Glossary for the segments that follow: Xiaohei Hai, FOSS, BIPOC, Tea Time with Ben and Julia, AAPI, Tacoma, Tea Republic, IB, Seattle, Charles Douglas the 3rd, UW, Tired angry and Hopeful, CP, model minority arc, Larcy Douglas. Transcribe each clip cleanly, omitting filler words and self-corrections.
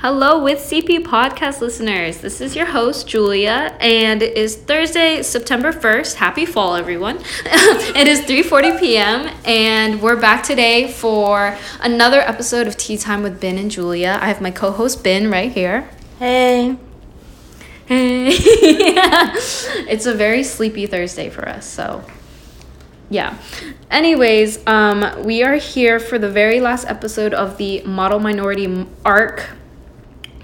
Hello with CP podcast listeners. This is your host Julia, and it is Thursday, September 1st. Happy fall, everyone. It is 3:40 p.m. and we're back today for another episode of Tea Time with Ben and Julia. I have my co-host Ben right here. Hey. Hey. Yeah. It's a very sleepy Thursday for us, so yeah. Anyways, we are here for the very last episode of the model minority arc.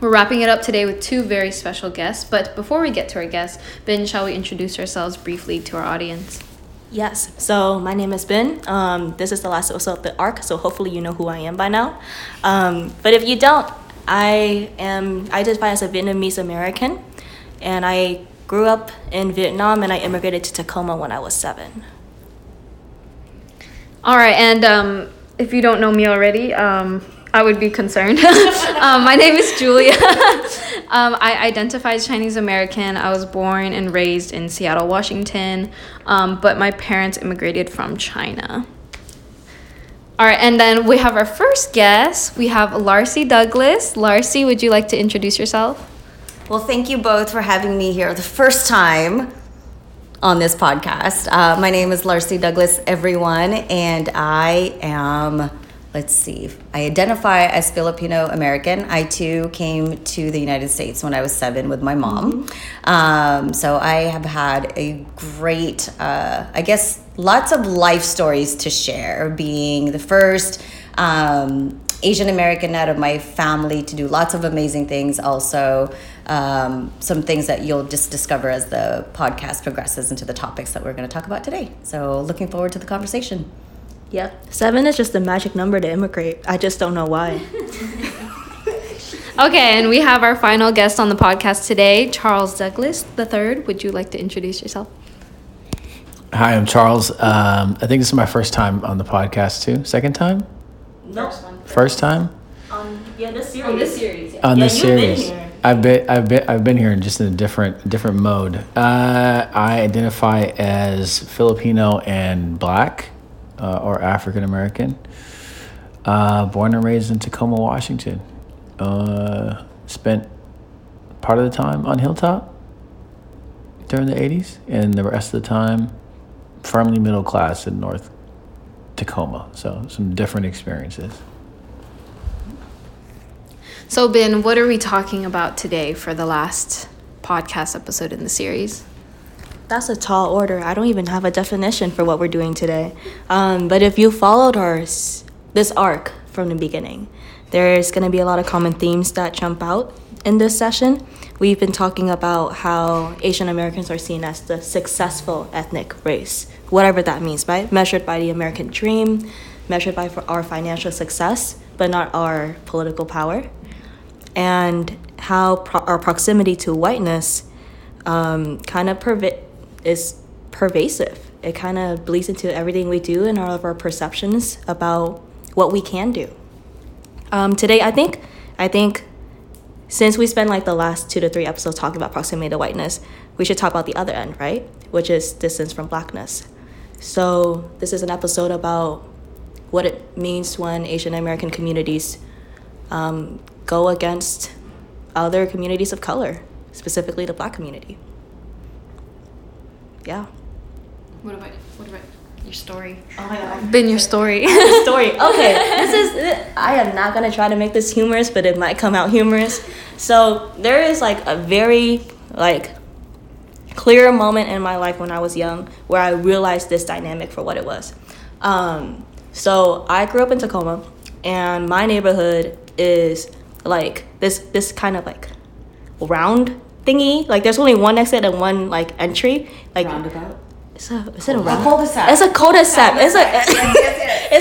We're wrapping it up today with two very special guests. But before we get to our guests, Ben, shall we introduce ourselves briefly to our audience? Yes. So my name is Ben. This is the last episode of the arc, so hopefully you know who I am by now. But if you don't, I identify as a Vietnamese American, and I grew up in Vietnam, and I immigrated to Tacoma when I was 7. All right, and if you don't know me already, I would be concerned. My name is Julia. I identify as Chinese American. I was born and raised in Seattle, Washington, but my parents immigrated from China. All right, and then we have our first guest. We have Larcy Douglas. Larcy, would you like to introduce yourself? Well, thank you both for having me here the first time on this podcast. My name is Larcy Douglas, everyone, and I am, I identify as Filipino American. I too came to the United States when I was 7 with my mom. Mm-hmm. So I have had a great, lots of life stories to share, being the first Asian American out of my family to do lots of amazing things. Also, some things that you'll just discover as the podcast progresses into the topics that we're going to talk about today. So looking forward to the conversation. Yeah. 7 is just a magic number to immigrate. I just don't know why. Okay, and we have our final guest on the podcast today, Charles Douglas the 3rd. Would you like to introduce yourself? Hi, I'm Charles. I think this is my first time on the podcast too. Second time? No. First time? This series. Yeah. I've been here just in a different mode. I identify as Filipino and Black, or African American. Born and raised in Tacoma, Washington. Spent part of the time on Hilltop during the 80s, and the rest of the time firmly middle class in North Tacoma. So some different experiences. So Ben, what are we talking about today for the last podcast episode in the series? That's a tall order. I don't even have a definition for what we're doing today. But if you followed this arc from the beginning, there's going to be a lot of common themes that jump out in this session. We've been talking about how Asian Americans are seen as the successful ethnic race, whatever that means, right? Measured by the American dream, measured by our financial success, but not our political power. And how our proximity to whiteness is pervasive. It kind of bleeds into everything we do and all of our perceptions about what we can do. Today, I think since we spent the last 2 to 3 episodes talking about proximity to whiteness, we should talk about the other end, right? Which is distance from Blackness. So this is an episode about what it means when Asian American communities go against other communities of color, specifically the Black community. Yeah. What about your story? Oh my God. Ben, your story. Okay. I am not going to try to make this humorous, but it might come out humorous. So there is a very clear moment in my life when I was young where I realized this dynamic for what it was. So I grew up in Tacoma, and my neighborhood is this kind of round thingy. There's only one exit and one entry. Roundabout? Is it a roundabout? Cul-de-sac. It's a cul-de-sac. It's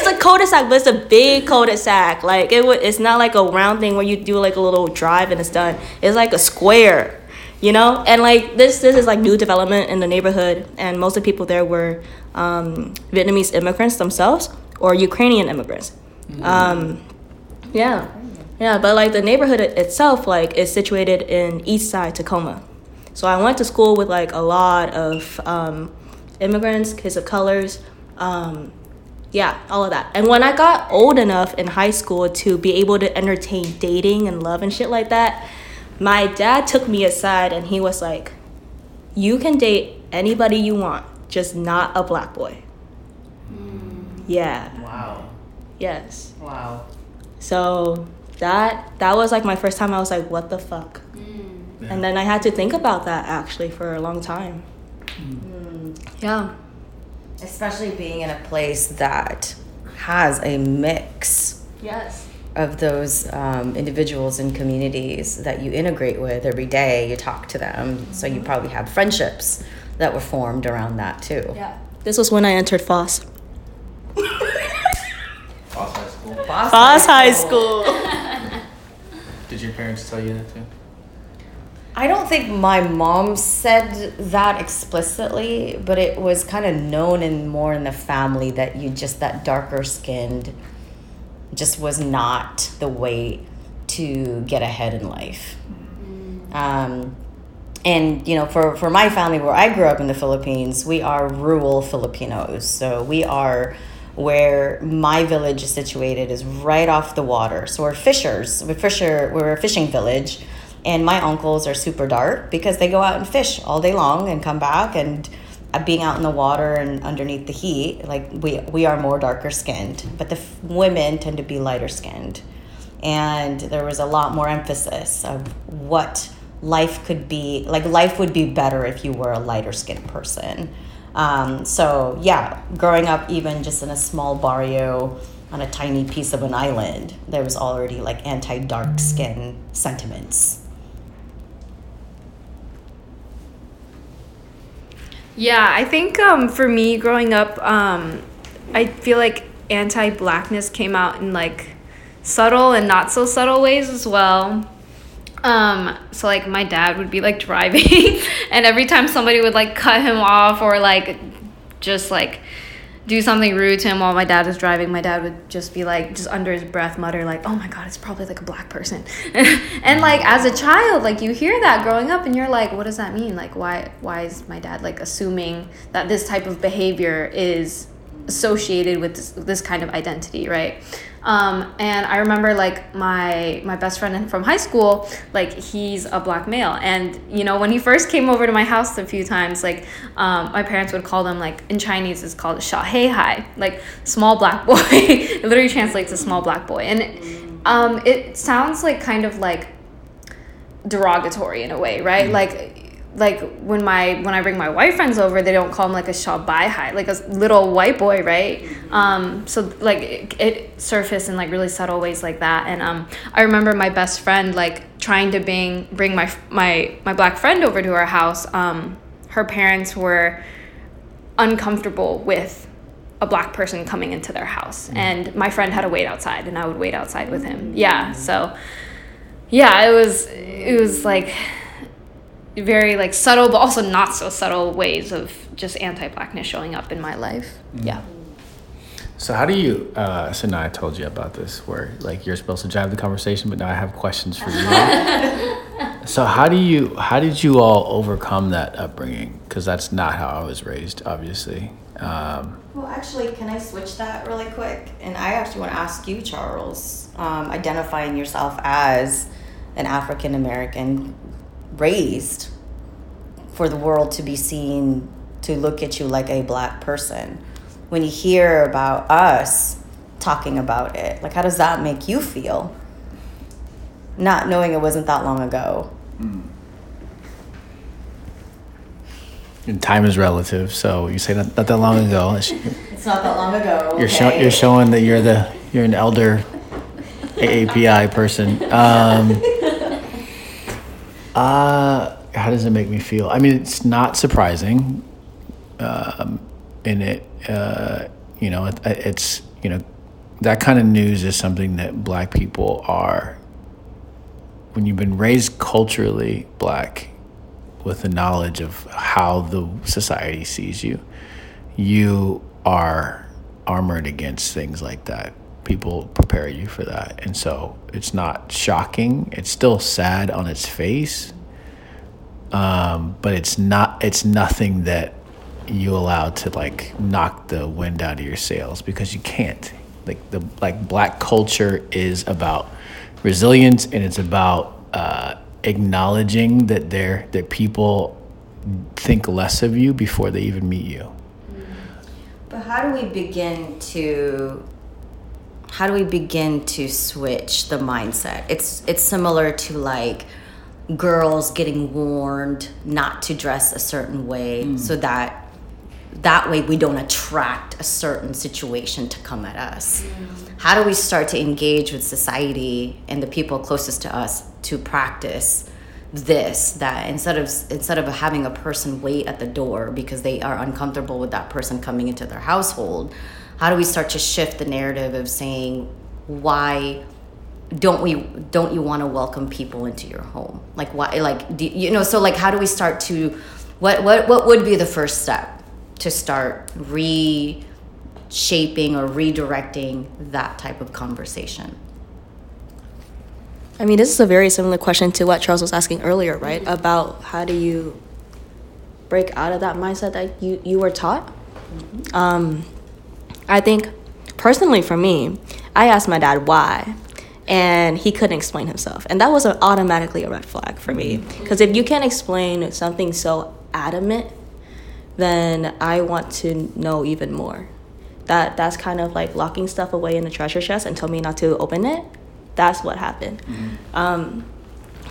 a cul-de-sac, but it's a big cul-de-sac. It's not a round thing where you do a little drive and it's done. It's a square, you know? And this is new development in the neighborhood, and most of the people there were Vietnamese immigrants themselves or Ukrainian immigrants. Mm-hmm. Yeah, but the neighborhood itself is situated in East Side Tacoma. So I went to school with a lot of immigrants, kids of colors, Yeah, all of that. And when I got old enough in high school to be able to entertain dating and love and shit like that, my dad took me aside and he was like, you can date anybody you want, just not a black boy. Mm. Yeah. Wow. Yes. Wow. So that was like my first time I was like, what the fuck? Mm. Yeah. And then I had to think about that actually for a long time. Mm. Yeah. Especially being in a place that has a mix, yes, of those individuals and communities that you integrate with every day. You talk to them, mm-hmm. So you probably had friendships that were formed around that too. Yeah, this was when I entered FOSS. FOSS High School. FOSS High School. Did your parents tell you that too? I don't think my mom said that explicitly, but it was kind of known and more in the family that that darker skinned just was not the way to get ahead in life. Mm. And, you know, for my family where I grew up in the Philippines, we are rural Filipinos. So we are where my village is situated is right off the water. So we're fishers. We're a fishing village. And my uncles are super dark because they go out and fish all day long and come back, and being out in the water and underneath the heat, like we are more darker skinned, but the women tend to be lighter skinned. And there was a lot more emphasis of what life could be, like life would be better if you were a lighter skinned person. So yeah, growing up even just in a small barrio on a tiny piece of an island, there was already like anti-dark skin sentiments. Yeah, I think for me growing up, I feel like anti-blackness came out in like subtle and not so subtle ways as well. So like my dad would be like driving and every time somebody would like cut him off or like just like do something rude to him while my dad was driving, my dad would just be like, just under his breath mutter like, oh my god, it's probably like a black person. And like as a child, like you hear that growing up and you're like, what does that mean? Like why is my dad like assuming that this type of behavior is associated with this kind of identity, right? And I remember like my best friend from high school, like he's a black male, and you know when he first came over to my house a few times, like my parents would call them, like in Chinese it's called Xiaohei Hai, like small black boy. It literally translates to small black boy, and it sounds like kind of like derogatory in a way, right? Mm-hmm. Like when I bring my white friends over, they don't call him like a shabai hai, like a little white boy, right? So like it surfaced in like really subtle ways like that. And I remember my best friend like trying to bring my black friend over to our house. Her parents were uncomfortable with a black person coming into their house, and my friend had to wait outside, and I would wait outside with him. Yeah, so yeah, it was like very like subtle but also not so subtle ways of just anti-blackness showing up in my life. Mm-hmm. Yeah. So how do you so now I told you about this where like you're supposed to drive the conversation, but now I have questions for you. So how did you all overcome that upbringing, because that's not how I was raised, obviously. Well, actually, can I switch that really quick? And I actually want to ask you, Charles, identifying yourself as an African-American raised for the world to be seen, to look at you like a black person. When you hear about us talking about it, like how does that make you feel? Not knowing it wasn't that long ago. Mm. And time is relative, so you say not that long ago. It's not that long ago. Okay. You're showing that you're an elder AAPI person. How does it make me feel? I mean, it's not surprising, in it, you know, it's, you know, that kind of news is something that black people are, when you've been raised culturally black with the knowledge of how the society sees you, you are armored against things like that. People prepare you for that, and so it's not shocking. It's still sad on its face, but it's nothing that you allowed to like knock the wind out of your sails, because you can't. Like black culture is about resilience, and it's about acknowledging that that people think less of you before they even meet you. But how do we begin to switch the mindset? It's similar to like girls getting warned not to dress a certain way, so that way we don't attract a certain situation to come at us. How do we start to engage with society and the people closest to us to practice this, that instead of having a person wait at the door because they are uncomfortable with that person coming into their household, how do we start to shift the narrative of saying, why don't you want to welcome people into your home? Like, why? Like, do you know? So like, how do we start to, what would be the first step to start reshaping or redirecting that type of conversation? I mean, this is a very similar question to what Charles was asking earlier, right? About how do you break out of that mindset that you were taught? Mm-hmm. I think, personally for me, I asked my dad why, and he couldn't explain himself. And that was automatically a red flag for me. Because if you can't explain something so adamant, then I want to know even more. That's kind of like locking stuff away in the treasure chest and told me not to open it. That's what happened. Mm-hmm.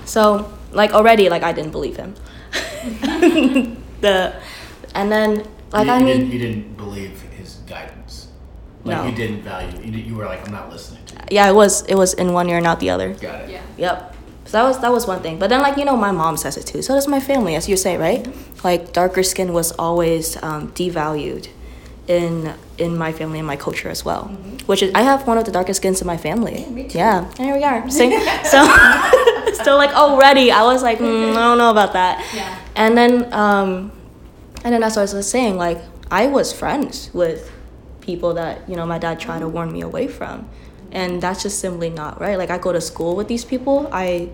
So like already, like I didn't believe him. You didn't believe his guidance. Like, no. You didn't value. You were like, I'm not listening to you. Yeah, it was in one ear and out the other. Got it. Yeah. Yep. So that was one thing. But then like, you know, my mom says it too. So does my family, as you say, right? Like darker skin was always devalued in my family and my culture as well, which is, I have one of the darkest skins in my family. Yeah, me too. Yeah, and here we are. So like already, I was like, I don't know about that. Yeah. And then that's what I was saying. Like I was friends with people that, you know, my dad tried to warn me away from, and that's just simply not right. Like I go to school with these people. I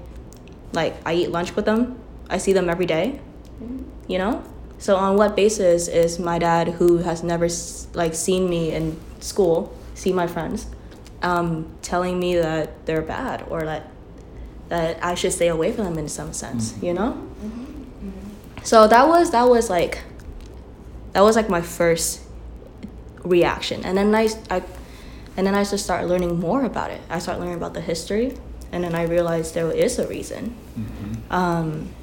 eat lunch with them. I see them every day. You know. So on what basis is my dad, who has never like seen me in school, see my friends, telling me that they're bad or that I should stay away from them in some sense, you know? Mm-hmm. Mm-hmm. So that was like my first reaction, and then I just started learning more about it. I started learning about the history, and then I realized there is a reason. Mm-hmm.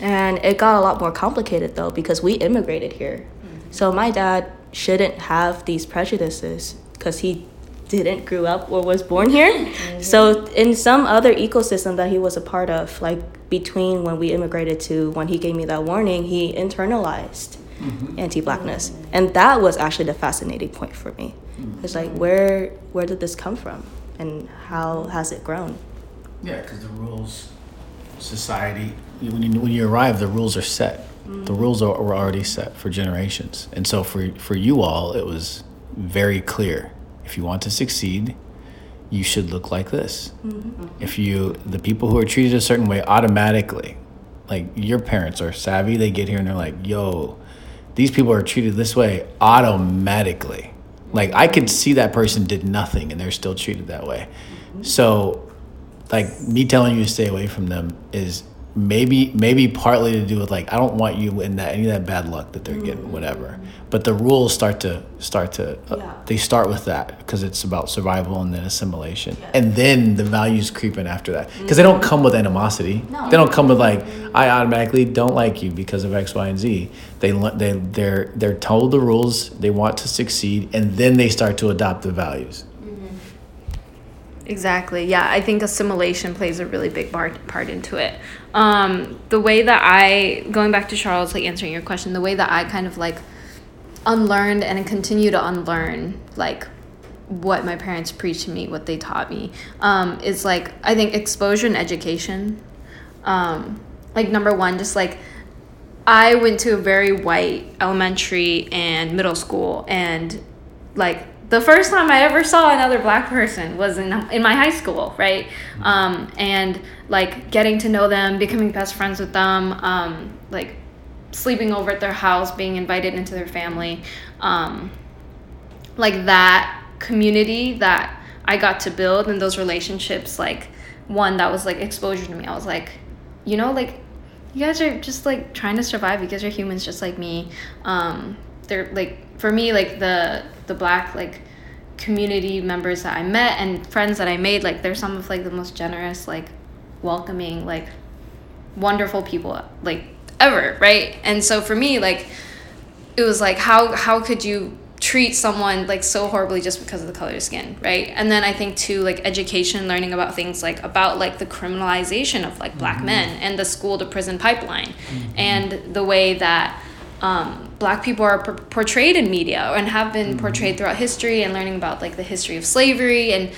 And it got a lot more complicated, though, because we immigrated here. Mm-hmm. So my dad shouldn't have these prejudices because he didn't grow up or was born here. Mm-hmm. So in some other ecosystem that he was a part of, like between when we immigrated to when he gave me that warning, he internalized anti-blackness. Mm-hmm. And that was actually the fascinating point for me. Mm-hmm. It's like, where did this come from? And how has it grown? Yeah, because the rules, society... When you arrive, the rules are set. Mm-hmm. The rules were already set for generations. And so for you all, it was very clear. If you want to succeed, you should look like this. Mm-hmm. If the people who are treated a certain way automatically, like your parents are savvy, they get here and they're like, yo, these people are treated this way automatically. Like I could see that person did nothing and they're still treated that way. Mm-hmm. So like me telling you to stay away from them is... Maybe partly to do with like, I don't want you in that any of that bad luck that they're getting, whatever. But the rules they start with that because it's about survival and then assimilation, and then the values creep in after that because they don't come with animosity. No. They don't come with like I automatically don't like you because of X, Y, and Z. They're told the rules, they want to succeed, and then they start to adopt the values. Exactly. Yeah, I think assimilation plays a really big part into it. The way that going back to Charles, like answering your question, the way that I kind of like unlearned and continue to unlearn like what my parents preached to me, what they taught me, is like I think exposure and education. Like number one, just like I went to a very white elementary and middle school, and like the first time I ever saw another black person was in my high school, right? And like getting to know them, becoming best friends with them, like sleeping over at their house, being invited into their family. Like that community that I got to build and those relationships, like one that was like exposure to me. I was like, you know, like you guys are just like trying to survive. You guys are humans just like me. They're like, for me, like the Black like community members that I met and friends that I made, like they're some of like the most generous, like welcoming, like wonderful people like ever, right? And so for me, like it was like how could you treat someone like so horribly just because of the color of skin, right? And then I think too, like education, learning about things like about like the criminalization of like Black men and the school to prison pipeline, and the way that Black people are portrayed in media and have been portrayed throughout history, and learning about like the history of slavery and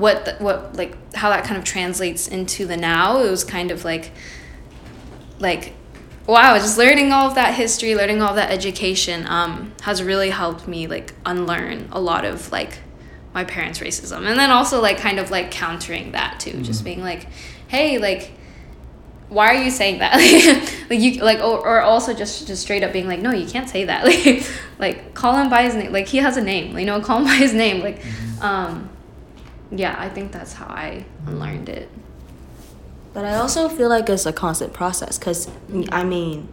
what like how that kind of translates into the now. It was kind of like wow, just learning all of that history, learning all of that education has really helped me like unlearn a lot of like my parents' racism, and then also like kind of like countering that too, just being like, hey, like why are you saying that? Like you like, or also just straight up being like, no, you can't say that. Like call him by his name. Like he has a name, you know, call him by his name. Like, yeah, I think that's how I unlearned it. But I also feel like it's a constant process, because I mean,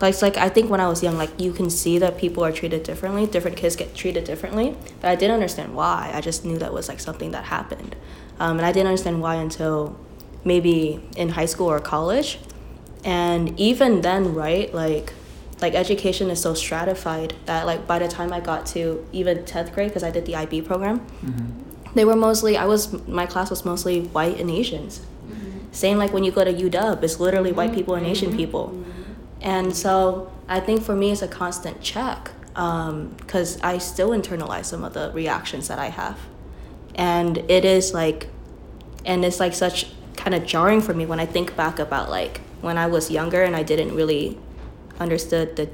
like it's like I think when I was young, like you can see that people are treated differently. Different kids get treated differently, but I didn't understand why. I just knew that was like something that happened, and I didn't understand why until maybe in high school or college. And even then, right, like education is so stratified that like by the time I got to even 10th grade, because I did the IB program, they were mostly, my class was mostly white and Asians. Same like when you go to UW, it's literally white people and Asian people. And so I think for me it's a constant check, because I still internalize some of the reactions that I have, and it's like such kind of jarring for me when I think back about like when I was younger and I didn't really understood the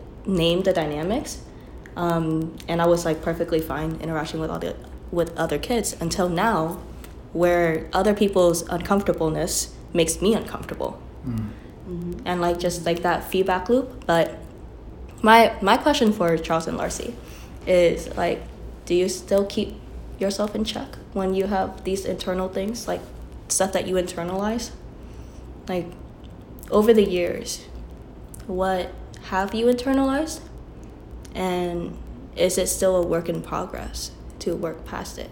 dynamics, and I was like perfectly fine interacting with other kids until now, where other people's uncomfortableness makes me uncomfortable, and like just like that feedback loop. But my question for Charles and Larcy is like, do you still keep yourself in check when you have these internal things, like stuff that you internalize? Like over the years, what have you internalized, and is it still a work in progress to work past it?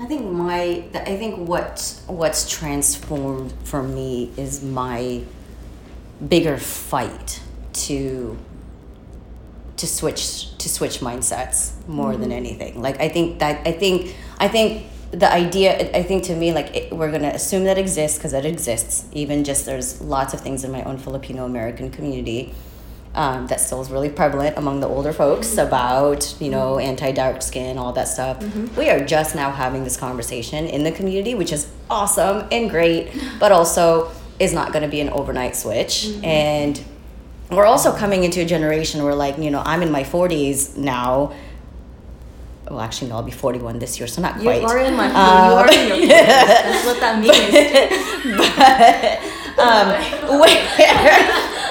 I think what's transformed for me is my bigger fight to switch mindsets more than anything. Like I think the idea, I think to me, like we're going to assume that exists because that exists. Even just there's lots of things in my own Filipino-American community that still is really prevalent among the older folks about, you know, anti-dark skin, all that stuff. We are just now having this conversation in the community, which is awesome and great, but also is not going to be an overnight switch. And we're also coming into a generation where, like, you know, I'm in my 40s now. Well, actually, no, I'll be 41 this year, so not quite. You are in your 40s. That's what that means. But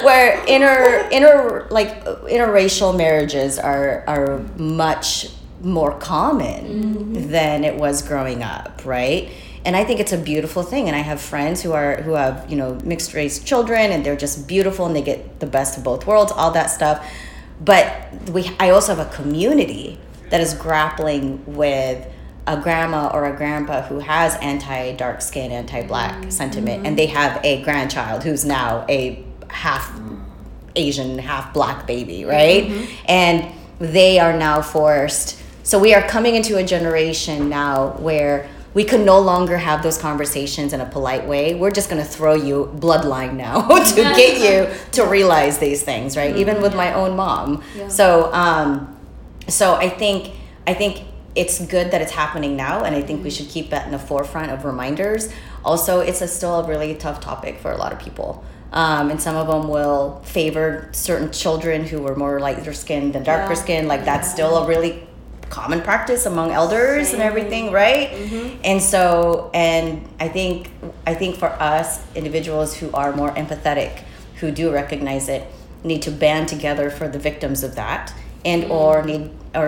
where interracial marriages are much more common than it was growing up, right? And I think it's a beautiful thing. And I have friends who have, you know, mixed race children, and they're just beautiful, and they get the best of both worlds, all that stuff. But I also have a community that is grappling with a grandma or a grandpa who has anti-dark skin, anti-Black sentiment, and they have a grandchild who's now a half Asian, half Black baby, right? And they are now forced. So we are coming into a generation now where we can no longer have those conversations in a polite way. We're just going to throw you bloodline now to get you to realize these things, right? Even with my own mom. So, so I think it's good that it's happening now, and I think we should keep that in the forefront of reminders. Also, it's still a really tough topic for a lot of people, and some of them will favor certain children who were more lighter skinned than darker skinned. Like that's still a really common practice among elders and everything, right? And so, and I think for us individuals who are more empathetic, who do recognize it need to band together for the victims of that, and or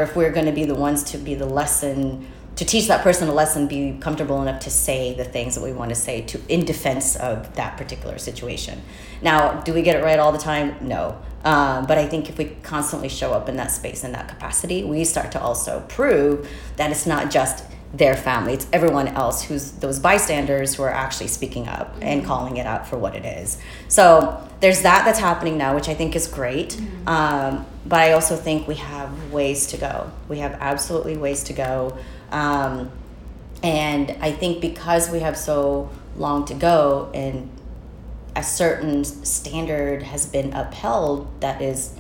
if we're going to be the ones to be the lesson, to teach that person a lesson, be comfortable enough to say the things that we want to say to in defense of that particular situation. Now, do we get it right all the time? No. But I think if we constantly show up in that space, in that capacity, we start to also prove that it's not just their family, it's everyone else who's those bystanders who are actually speaking up and calling it out for what it is. So there's that's happening now, which I think is great. But I also think we have ways to go. We have absolutely ways to go. And I think because we have so long to go and a certain standard has been upheld that is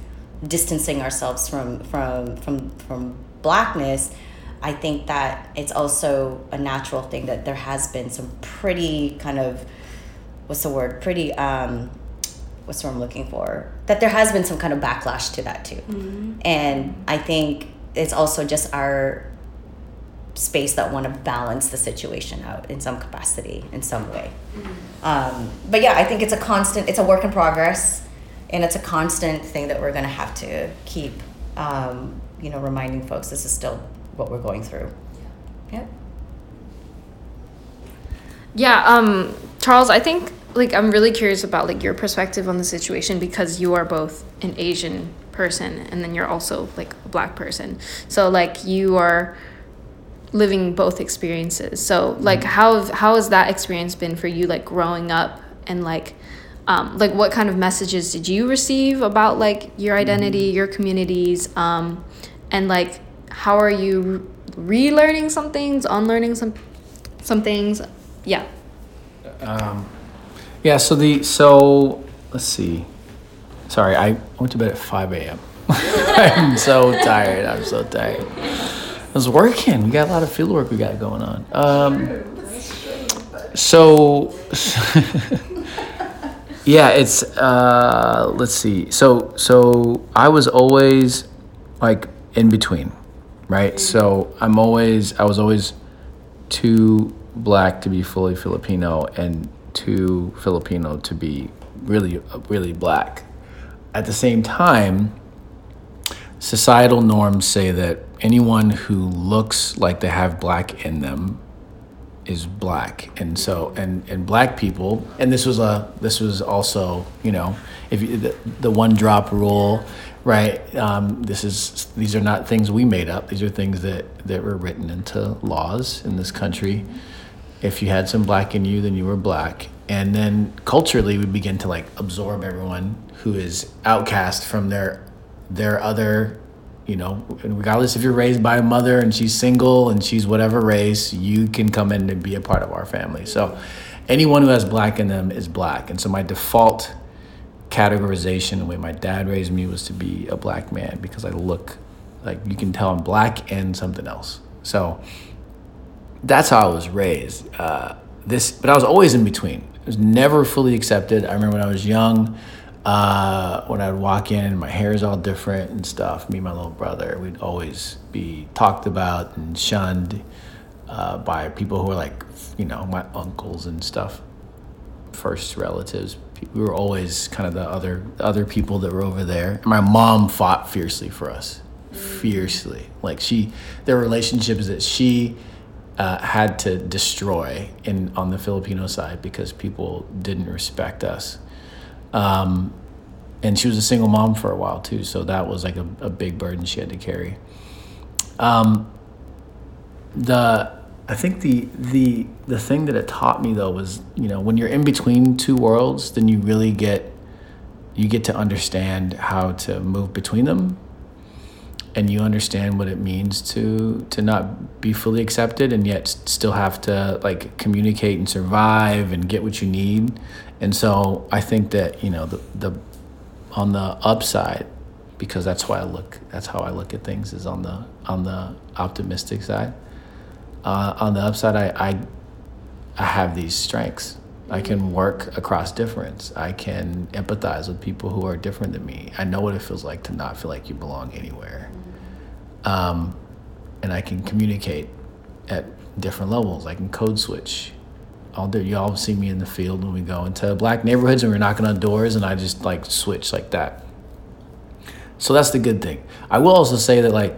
distancing ourselves from Blackness, I think that it's also a natural thing that there has been some pretty kind of, what's the word I'm looking for? That there has been some kind of backlash to that too. And I think it's also just our space that want to balance the situation out in some capacity, in some way. But yeah, I think it's a constant, it's a work in progress, and it's a constant thing that we're going to have to keep, reminding folks this is still what we're going through. Charles, I think I'm really curious about your perspective on the situation, because you are both an Asian person and then you're also a Black person, so you are living both experiences. So how has that experience been for you, growing up, and what kind of messages did you receive about your identity, your communities, and how are you relearning some things, unlearning some things? So let's see. Sorry, I went to bed at 5 a.m. I'm so tired. I was working. We got a lot of field work we got going on. It's let's see. So I was always in between. Right, so I was always too Black to be fully Filipino and too Filipino to be really, really Black. At the same time, societal norms say that anyone who looks like they have Black in them is Black, and so and Black people, and this was also if you, the one drop rule. Right. These are not things we made up. These are things that were written into laws in this country. If you had some Black in you, then you were Black. And then culturally, we begin to absorb everyone who is outcast from their other, regardless if you're raised by a mother and she's single and she's whatever race, you can come in and be a part of our family. So anyone who has Black in them is Black. And so my default categorization, the way my dad raised me, was to be a Black man, because I look you can tell I'm Black and something else. So that's how I was raised. But I was always in between. It was never fully accepted. I remember when I was young, when I'd walk in, my hair is all different and stuff. Me and my little brother, we'd always be talked about and shunned by people who were my uncles and stuff, first relatives. We were always kind of the other people that were over there. My mom fought fiercely for us, fiercely. There were relationships that she had to destroy on the Filipino side because people didn't respect us. And she was a single mom for a while too, so that was a big burden she had to carry. I think the thing that it taught me, though, was, when you're in between two worlds, then you really get to understand how to move between them, and you understand what it means to not be fully accepted and yet still have to communicate and survive and get what you need. And so I think that the on the upside, because that's how I look at things, is on the optimistic side. On the upside, I have these strengths. I can work across difference. I can empathize with people who are different than me. I know what it feels like to not feel like you belong anywhere. And I can communicate at different levels. I can code switch. I'll do, y'all see me in the field when we go into black neighborhoods and we're knocking on doors, and I just like switch like that. So that's the good thing. I will also say that like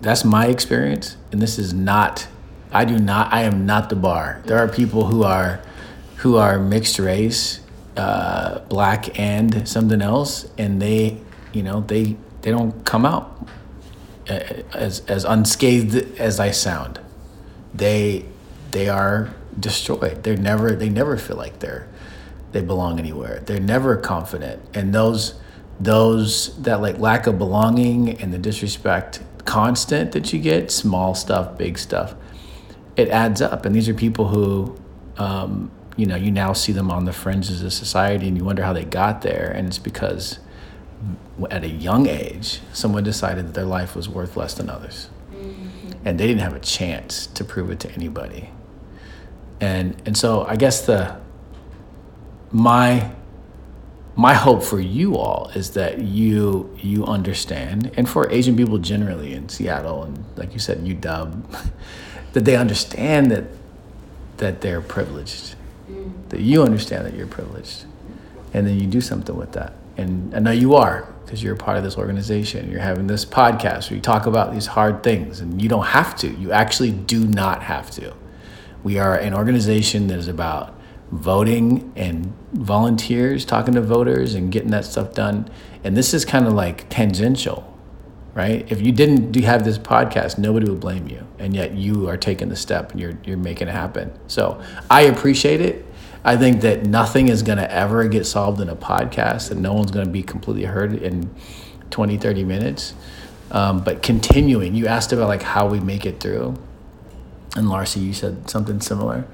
that's my experience, and this is not, I am not the bar. There are people who are mixed race, black and something else, and they don't come out as unscathed as I sound. They are destroyed. They never feel like they belong anywhere. They're never confident. And those that like lack of belonging and the disrespect constant that you get, small stuff, big stuff, it adds up. And these are people who, you now see them on the fringes of society, and you wonder how they got there. And it's because at a young age, someone decided that their life was worth less than others. Mm-hmm. And they didn't have a chance to prove it to anybody. And so I guess my hope for you all is that you understand, and for Asian people generally in Seattle, and like you said, UW, that they understand that they're privileged, that you understand that you're privileged, and then you do something with that. And I know you are, because you're a part of this organization. You're having this podcast where you talk about these hard things, and you don't have to. You actually do not have to. We are an organization that is about voting and volunteers, talking to voters and getting that stuff done. And this is kind of like tangential, right? If you didn't have this podcast, nobody would blame you. And yet you are taking the step, and you're making it happen. So I appreciate it. I think that nothing is going to ever get solved in a podcast, and no one's going to be completely heard in 20, 30 minutes. But continuing, you asked about like how we make it through. And Larcy, you said something similar.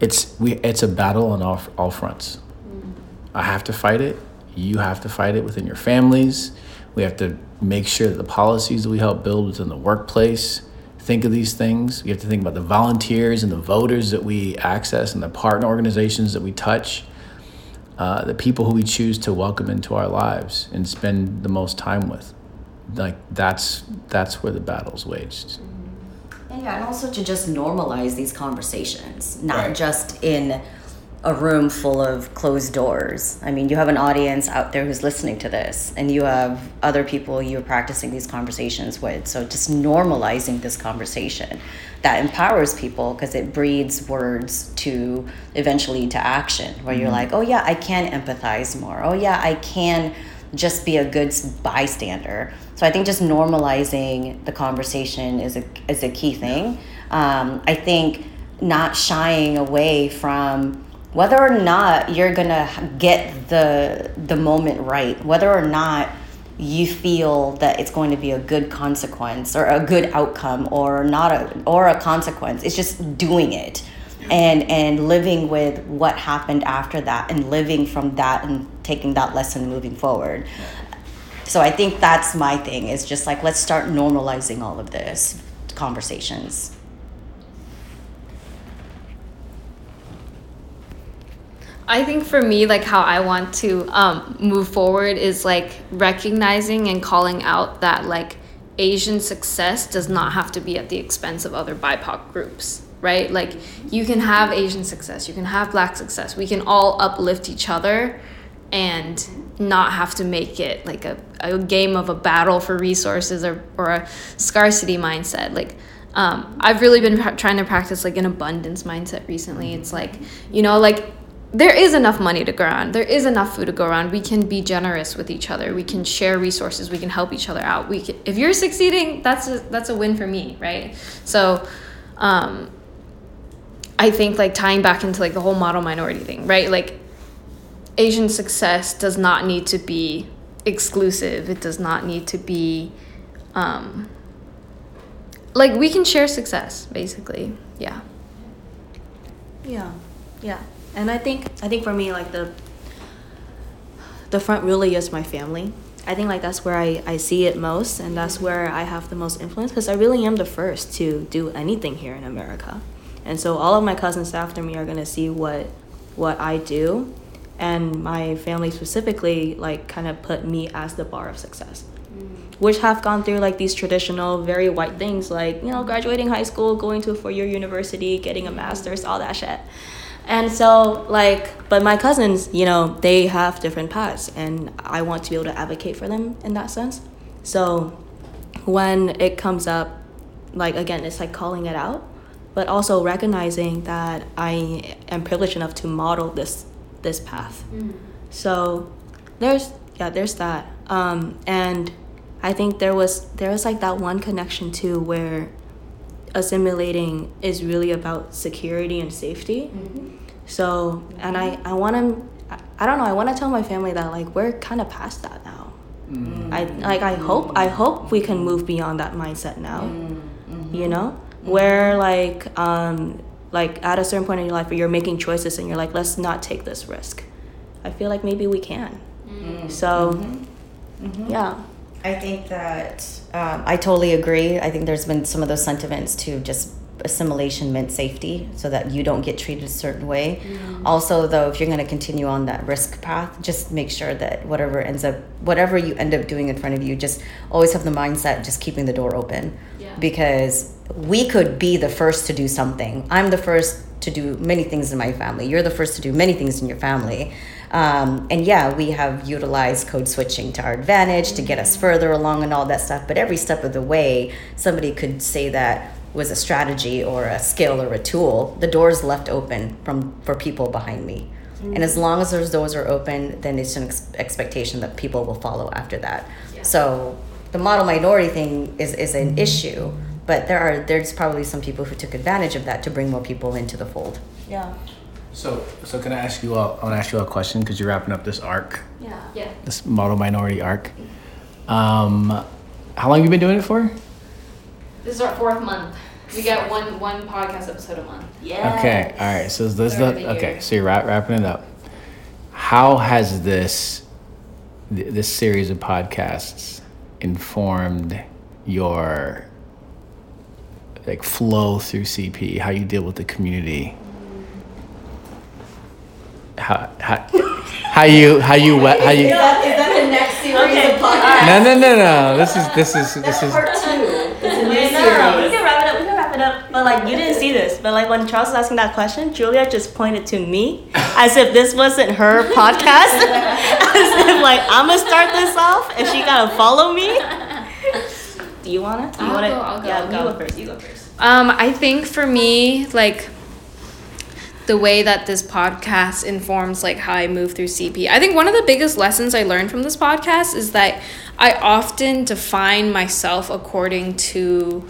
It's a battle on all fronts. Mm-hmm. I have to fight it. You have to fight it within your families. We have to make sure that the policies that we help build within the workplace think of these things. You have to think about the volunteers and the voters that we access, and the partner organizations that we touch, the people who we choose to welcome into our lives and spend the most time with. Like that's where the battle's waged. Yeah, and also to just normalize these conversations, not just in a room full of closed doors. I mean, you have an audience out there who's listening to this, and you have other people you're practicing these conversations with. So just normalizing this conversation, that empowers people, because it breeds words to eventually to action, where you're like, oh yeah, I can empathize more. Oh yeah, I can just be a good bystander. So I think just normalizing the conversation is a key thing. I think not shying away from whether or not you're gonna get the moment right, whether or not you feel that it's going to be a good consequence or a good outcome or not a consequence. It's just doing it. And living with what happened after that, and living from that, and taking that lesson moving forward. So I think that's my thing, is just like, let's start normalizing all of this conversations. I think for me, like how I want to move forward is like recognizing and calling out that like Asian success does not have to be at the expense of other BIPOC groups. Right? Like you can have Asian success, you can have Black success. We can all uplift each other and not have to make it like a game of a battle for resources or a scarcity mindset. Like I've really been trying to practice like an abundance mindset recently. It's like, like there is enough money to go around. There is enough food to go around. We can be generous with each other. We can share resources. We can help each other out. If you're succeeding, that's a win for me, right? So, I think like tying back into like the whole model minority thing, right? Like Asian success does not need to be exclusive. It does not need to be like we can share success basically. Yeah. And I think for me, like the front really is my family. I think like that's where I see it most, and that's where I have the most influence, because I really am the first to do anything here in America. And so all of my cousins after me are gonna see what I do, and my family specifically like kind of put me as the bar of success, which have gone through like these traditional, very white things like graduating high school, going to a four-year university, getting a master's, all that shit. And so, like, but my cousins, you know, they have different paths, and I want to be able to advocate for them in that sense. So when it comes up, like, again, it's like calling it out, but also recognizing that I am privileged enough to model this path. Mm. So there's that. And I think there was like that one connection too, where assimilating is really about security and safety. Mm-hmm. So, and I want to tell my family that, like, we're kind of past that now. Mm-hmm. I hope we can move beyond that mindset now. Mm-hmm. You know, mm-hmm. where like at a certain point in your life where you're making choices and you're like, let's not take this risk. I feel like maybe we can. Mm-hmm. So, mm-hmm. Mm-hmm. yeah. I think that I totally agree. I think there's been some of those sentiments to just assimilation meant safety, so that you don't get treated a certain way. Mm-hmm. Also, though, if you're going to continue on that risk path, just make sure that whatever you end up doing in front of you, just always have the mindset just keeping the door open. Yeah. Because we could be the first to do something. I'm the first to do many things in my family. You're the first to do many things in your family. And yeah, we have utilized code switching to our advantage to get us further along and all that stuff. But every step of the way, somebody could say that was a strategy or a skill or a tool. The door's left open for people behind me. Mm-hmm. And as long as those doors are open, then it's an expectation that people will follow after that. Yeah. So the model minority thing is an issue, but there's probably some people who took advantage of that to bring more people into the fold. Yeah. So can I ask you all? I want to ask you all a question because you're wrapping up this arc. Yeah. This model minority arc. How long have you been doing it for? This is our 4th month. We get one podcast episode a month. Yeah. Okay. All right. So this is okay. So you're wrapping it up. How has this series of podcasts informed your, like, flow through CP? How you deal with the community? How you is that the next series of podcasts? No. This is part 2. It's a new series. We can wrap it up. But, like, you didn't see this. But, like, when Charles was asking that question, Julia just pointed to me as if this wasn't her podcast. As if, like, I'm gonna start this off and she gotta follow me. Do you wanna? I'll go. Yeah, you go first. I think for me, like, the way that this podcast informs, like, how I move through CP. I think one of the biggest lessons I learned from this podcast is that I often define myself according to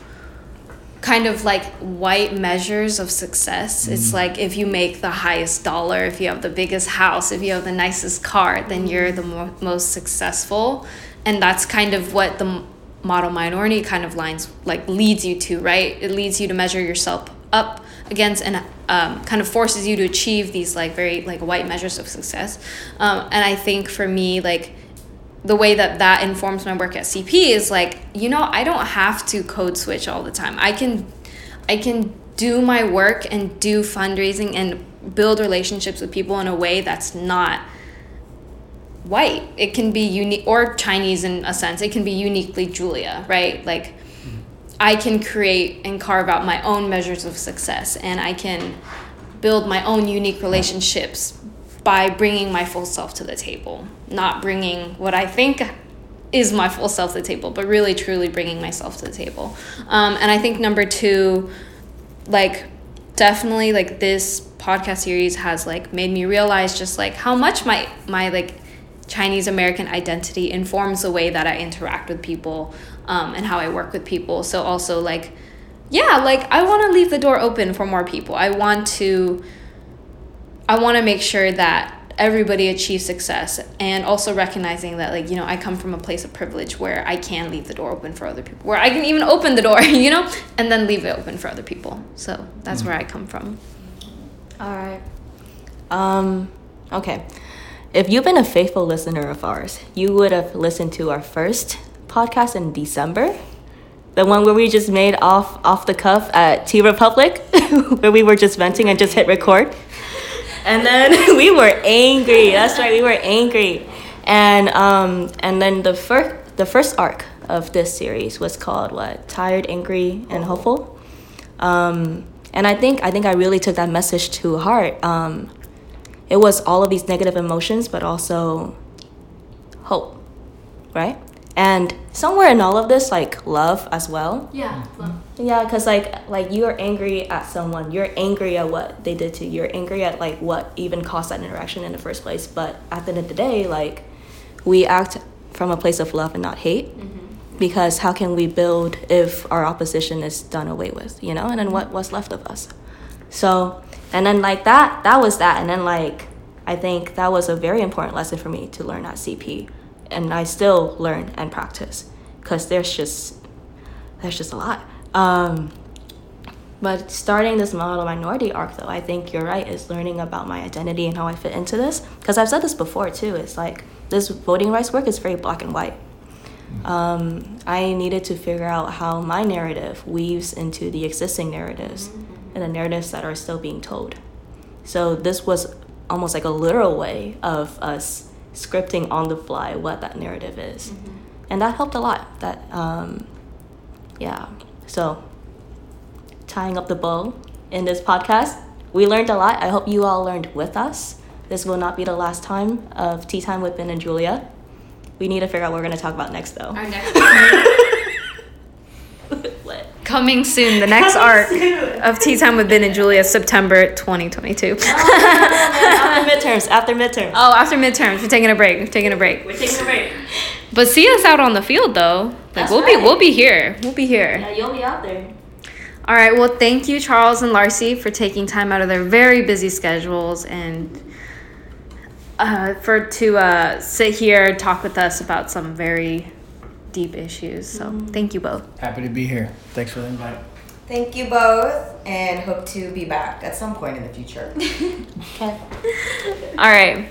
kind of, like, white measures of success. Mm-hmm. It's like, if you make the highest dollar, if you have the biggest house, if you have the nicest car, then you're the most successful. And that's kind of what the model minority kind of lines, like, leads you to, right? It leads you to measure yourself up against and kind of forces you to achieve these, like, very, like, white measures of success. And I think for me, like, the way that informs my work at CP is, like, you know, I don't have to code switch all the time. I can do my work and do fundraising and build relationships with people in a way that's not white. It can be unique, or Chinese in a sense. It can be uniquely Julia, right? Like, I can create and carve out my own measures of success, and I can build my own unique relationships by bringing my full self to the table, not bringing what I think is my full self to the table, but really truly bringing myself to the table. And I think 2, like, definitely, like, this podcast series has, like, made me realize just, like, how much my like, Chinese American identity informs the way that I interact with people, and how I work with people. So also, like, yeah, like, I want to leave the door open for more people. I want to make sure that everybody achieves success, and also recognizing that, like, you know, I come from a place of privilege where I can leave the door open for other people, where I can even open the door, you know, and then leave it open for other people. So that's where I come from. All right. Okay. If you've been a faithful listener of ours, you would have listened to our first podcast in December, the one where we just made off the cuff at Tea Republic, where we were just venting and just hit record. And then we were angry. That's right, we were angry. And then the first arc of this series was called Tired, Angry, and Hopeful. And I think I really took that message to heart. It was all of these negative emotions, but also hope, right? And somewhere in all of this, like, love as well. Yeah, love. Yeah, because, like you're angry at someone. You're angry at what they did to you. You're angry at, like, what even caused that interaction in the first place. But at the end of the day, like, we act from a place of love and not hate. Mm-hmm. Because how can we build if our opposition is done away with, you know? And then what's left of us? So, and then, like, that was that. And then, like, I think that was a very important lesson for me to learn at CP. And I still learn and practice, because there's just a lot. But starting this model minority arc, though, I think you're right, is learning about my identity and how I fit into this. Because I've said this before, too. It's like this voting rights work is very black and white. I needed to figure out how my narrative weaves into the existing narratives and the narratives that are still being told. So this was almost like a literal way of us scripting on the fly what that narrative is. Mm-hmm. And that helped a lot. That so tying up the bow in this podcast, we learned a lot. I hope you all learned with us. This will not be the last time of Tea Time with Ben and Julia. We need to figure out what we're going to talk about next, though. Our next coming soon, the next arc of Tea Time with Ben and Julia, September 2022. After midterms. Oh, after midterms. We're taking a break. But see us out on the field, though. Like, we'll be here. Yeah, you'll be out there. All right. Well, thank you, Charles and Larcy, for taking time out of their very busy schedules and to sit here and talk with us about some very deep issues. So Thank you both. Happy to be here. Thanks for the invite. Thank you both, and hope to be back at some point in the future. Okay. All right.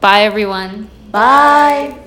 Bye, everyone. Bye.